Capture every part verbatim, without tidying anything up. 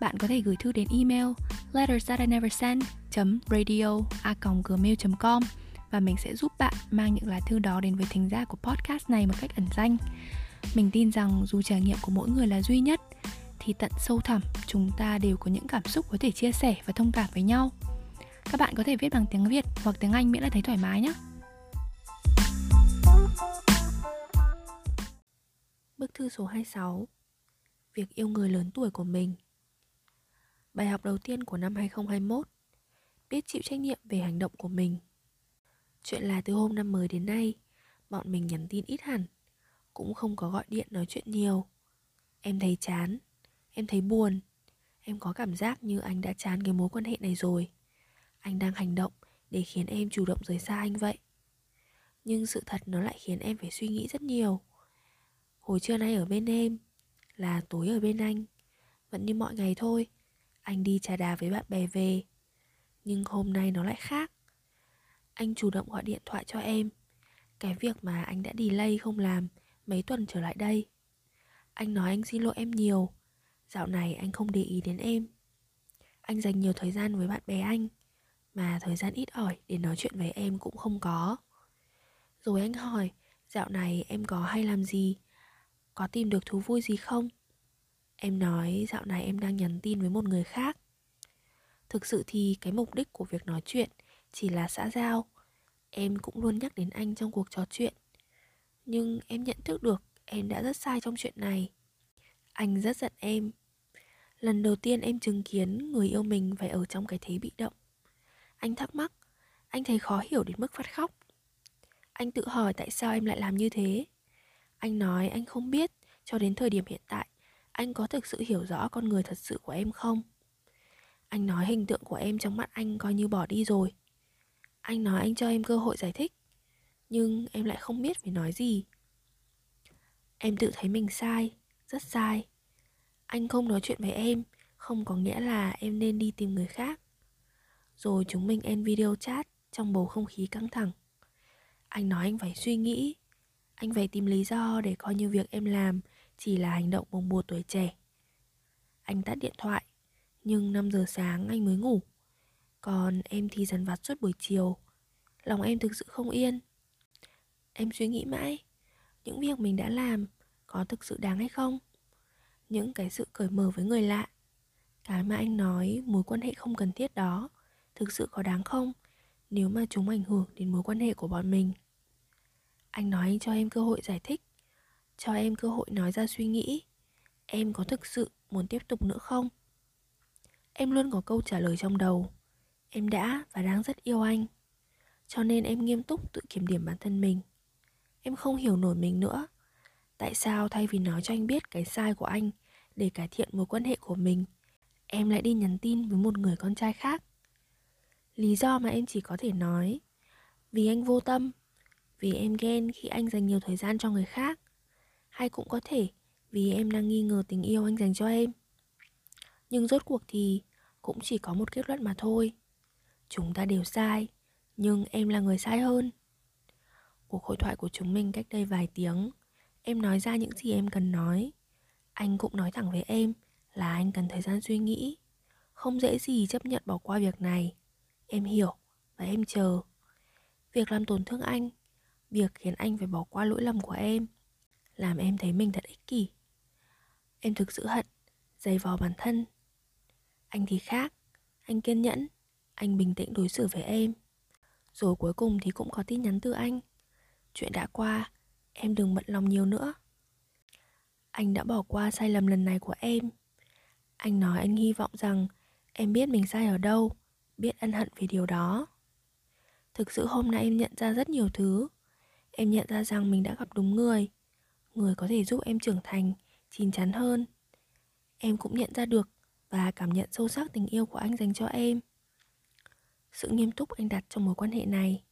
Bạn có thể gửi thư đến email letters that i never send chấm radio a còng gmail chấm com và mình sẽ giúp bạn mang những lá thư đó đến với thính giả của podcast này một cách ẩn danh. Mình tin rằng dù trải nghiệm của mỗi người là duy nhất, thì tận sâu thẳm chúng ta đều có những cảm xúc có thể chia sẻ và thông cảm với nhau. Các bạn có thể viết bằng tiếng Việt hoặc tiếng Anh miễn là thấy thoải mái nhé. Bức thư số hai mươi sáu. Việc yêu người lớn tuổi của mình. Bài học đầu tiên của năm hai không hai mốt. Biết chịu trách nhiệm về hành động của mình. Chuyện là từ hôm năm mới đến nay, bọn mình nhắn tin ít hẳn, cũng không có gọi điện nói chuyện nhiều. Em thấy chán, em thấy buồn, em có cảm giác như anh đã chán cái mối quan hệ này rồi. Anh đang hành động để khiến em chủ động rời xa anh vậy. Nhưng sự thật nó lại khiến em phải suy nghĩ rất nhiều. Hồi trưa nay ở bên em, là tối ở bên anh. Vẫn như mọi ngày thôi, anh đi trà đà với bạn bè về. Nhưng hôm nay nó lại khác. Anh chủ động gọi điện thoại cho em, cái việc mà anh đã delay không làm mấy tuần trở lại đây. Anh nói anh xin lỗi em nhiều, dạo này anh không để ý đến em. Anh dành nhiều thời gian với bạn bè anh, mà thời gian ít ỏi để nói chuyện với em cũng không có. Rồi anh hỏi dạo này em có hay làm gì, có tìm được thú vui gì không? Em nói dạo này em đang nhắn tin với một người khác. Thực sự thì cái mục đích của việc nói chuyện chỉ là xã giao. Em cũng luôn nhắc đến anh trong cuộc trò chuyện. Nhưng em nhận thức được em đã rất sai trong chuyện này. Anh rất giận em. Lần đầu tiên em chứng kiến người yêu mình phải ở trong cái thế bị động. Anh thắc mắc, anh thấy khó hiểu đến mức phát khóc. Anh tự hỏi tại sao em lại làm như thế. Anh nói anh không biết cho đến thời điểm hiện tại anh có thực sự hiểu rõ con người thật sự của em không. Anh nói hình tượng của em trong mắt anh coi như bỏ đi rồi. Anh nói anh cho em cơ hội giải thích, nhưng em lại không biết phải nói gì. Em tự thấy mình sai, rất sai. Anh không nói chuyện với em không có nghĩa là em nên đi tìm người khác. Rồi chúng mình end video chat trong bầu không khí căng thẳng. Anh nói anh phải suy nghĩ, anh phải tìm lý do để coi như việc em làm chỉ là hành động bồng bột tuổi trẻ. Anh tắt điện thoại, nhưng năm giờ sáng anh mới ngủ. Còn em thì dằn vặt suốt buổi chiều. Lòng em thực sự không yên. Em suy nghĩ mãi, những việc mình đã làm có thực sự đáng hay không? Những cái sự cởi mở với người lạ, cái mà anh nói mối quan hệ không cần thiết đó, thực sự có đáng không nếu mà chúng ảnh hưởng đến mối quan hệ của bọn mình? Anh nói anh cho em cơ hội giải thích, cho em cơ hội nói ra suy nghĩ. Em có thực sự muốn tiếp tục nữa không? Em luôn có câu trả lời trong đầu. Em đã và đang rất yêu anh. Cho nên em nghiêm túc tự kiểm điểm bản thân mình. Em không hiểu nổi mình nữa. Tại sao thay vì nói cho anh biết cái sai của anh để cải thiện mối quan hệ của mình, em lại đi nhắn tin với một người con trai khác? Lý do mà em chỉ có thể nói, vì anh vô tâm, vì em ghen khi anh dành nhiều thời gian cho người khác, hay cũng có thể vì em đang nghi ngờ tình yêu anh dành cho em. Nhưng rốt cuộc thì cũng chỉ có một kết luận mà thôi. Chúng ta đều sai, nhưng em là người sai hơn. Cuộc hội thoại của chúng mình cách đây vài tiếng, em nói ra những gì em cần nói. Anh cũng nói thẳng với em là anh cần thời gian suy nghĩ, không dễ gì chấp nhận bỏ qua việc này. Em hiểu và em chờ. Việc làm tổn thương anh, việc khiến anh phải bỏ qua lỗi lầm của em, làm em thấy mình thật ích kỷ. Em thực sự hận, giày vò bản thân. Anh thì khác, anh kiên nhẫn, anh bình tĩnh đối xử với em. Rồi cuối cùng thì cũng có tin nhắn từ anh, chuyện đã qua, em đừng bận lòng nhiều nữa. Anh đã bỏ qua sai lầm lần này của em. Anh nói anh hy vọng rằng em biết mình sai ở đâu, biết ân hận về điều đó. Thực sự hôm nay em nhận ra rất nhiều thứ. Em nhận ra rằng mình đã gặp đúng người, người có thể giúp em trưởng thành, chín chắn hơn. Em cũng nhận ra được và cảm nhận sâu sắc tình yêu của anh dành cho em. Sự nghiêm túc anh đặt trong mối quan hệ này.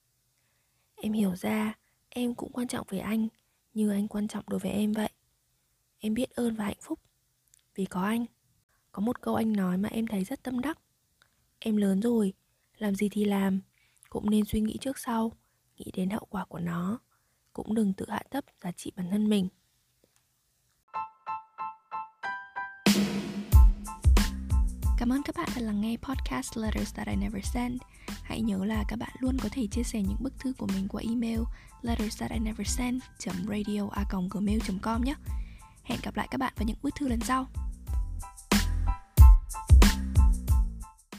Em hiểu ra em cũng quan trọng với anh như anh quan trọng đối với em vậy. Em biết ơn và hạnh phúc vì có anh. Có một câu anh nói mà em thấy rất tâm đắc. Em lớn rồi, làm gì thì làm, cũng nên suy nghĩ trước sau, nghĩ đến hậu quả của nó. Cũng đừng tự hạ thấp giá trị bản thân mình. Cảm ơn các bạn đã lắng nghe podcast Letters That I Never Send. Hãy nhớ là các bạn luôn có thể chia sẻ những bức thư của mình qua email lettersthatIneversend chấm radio a còng gmail chấm com nhé. Hẹn gặp lại các bạn vào những bức thư lần sau.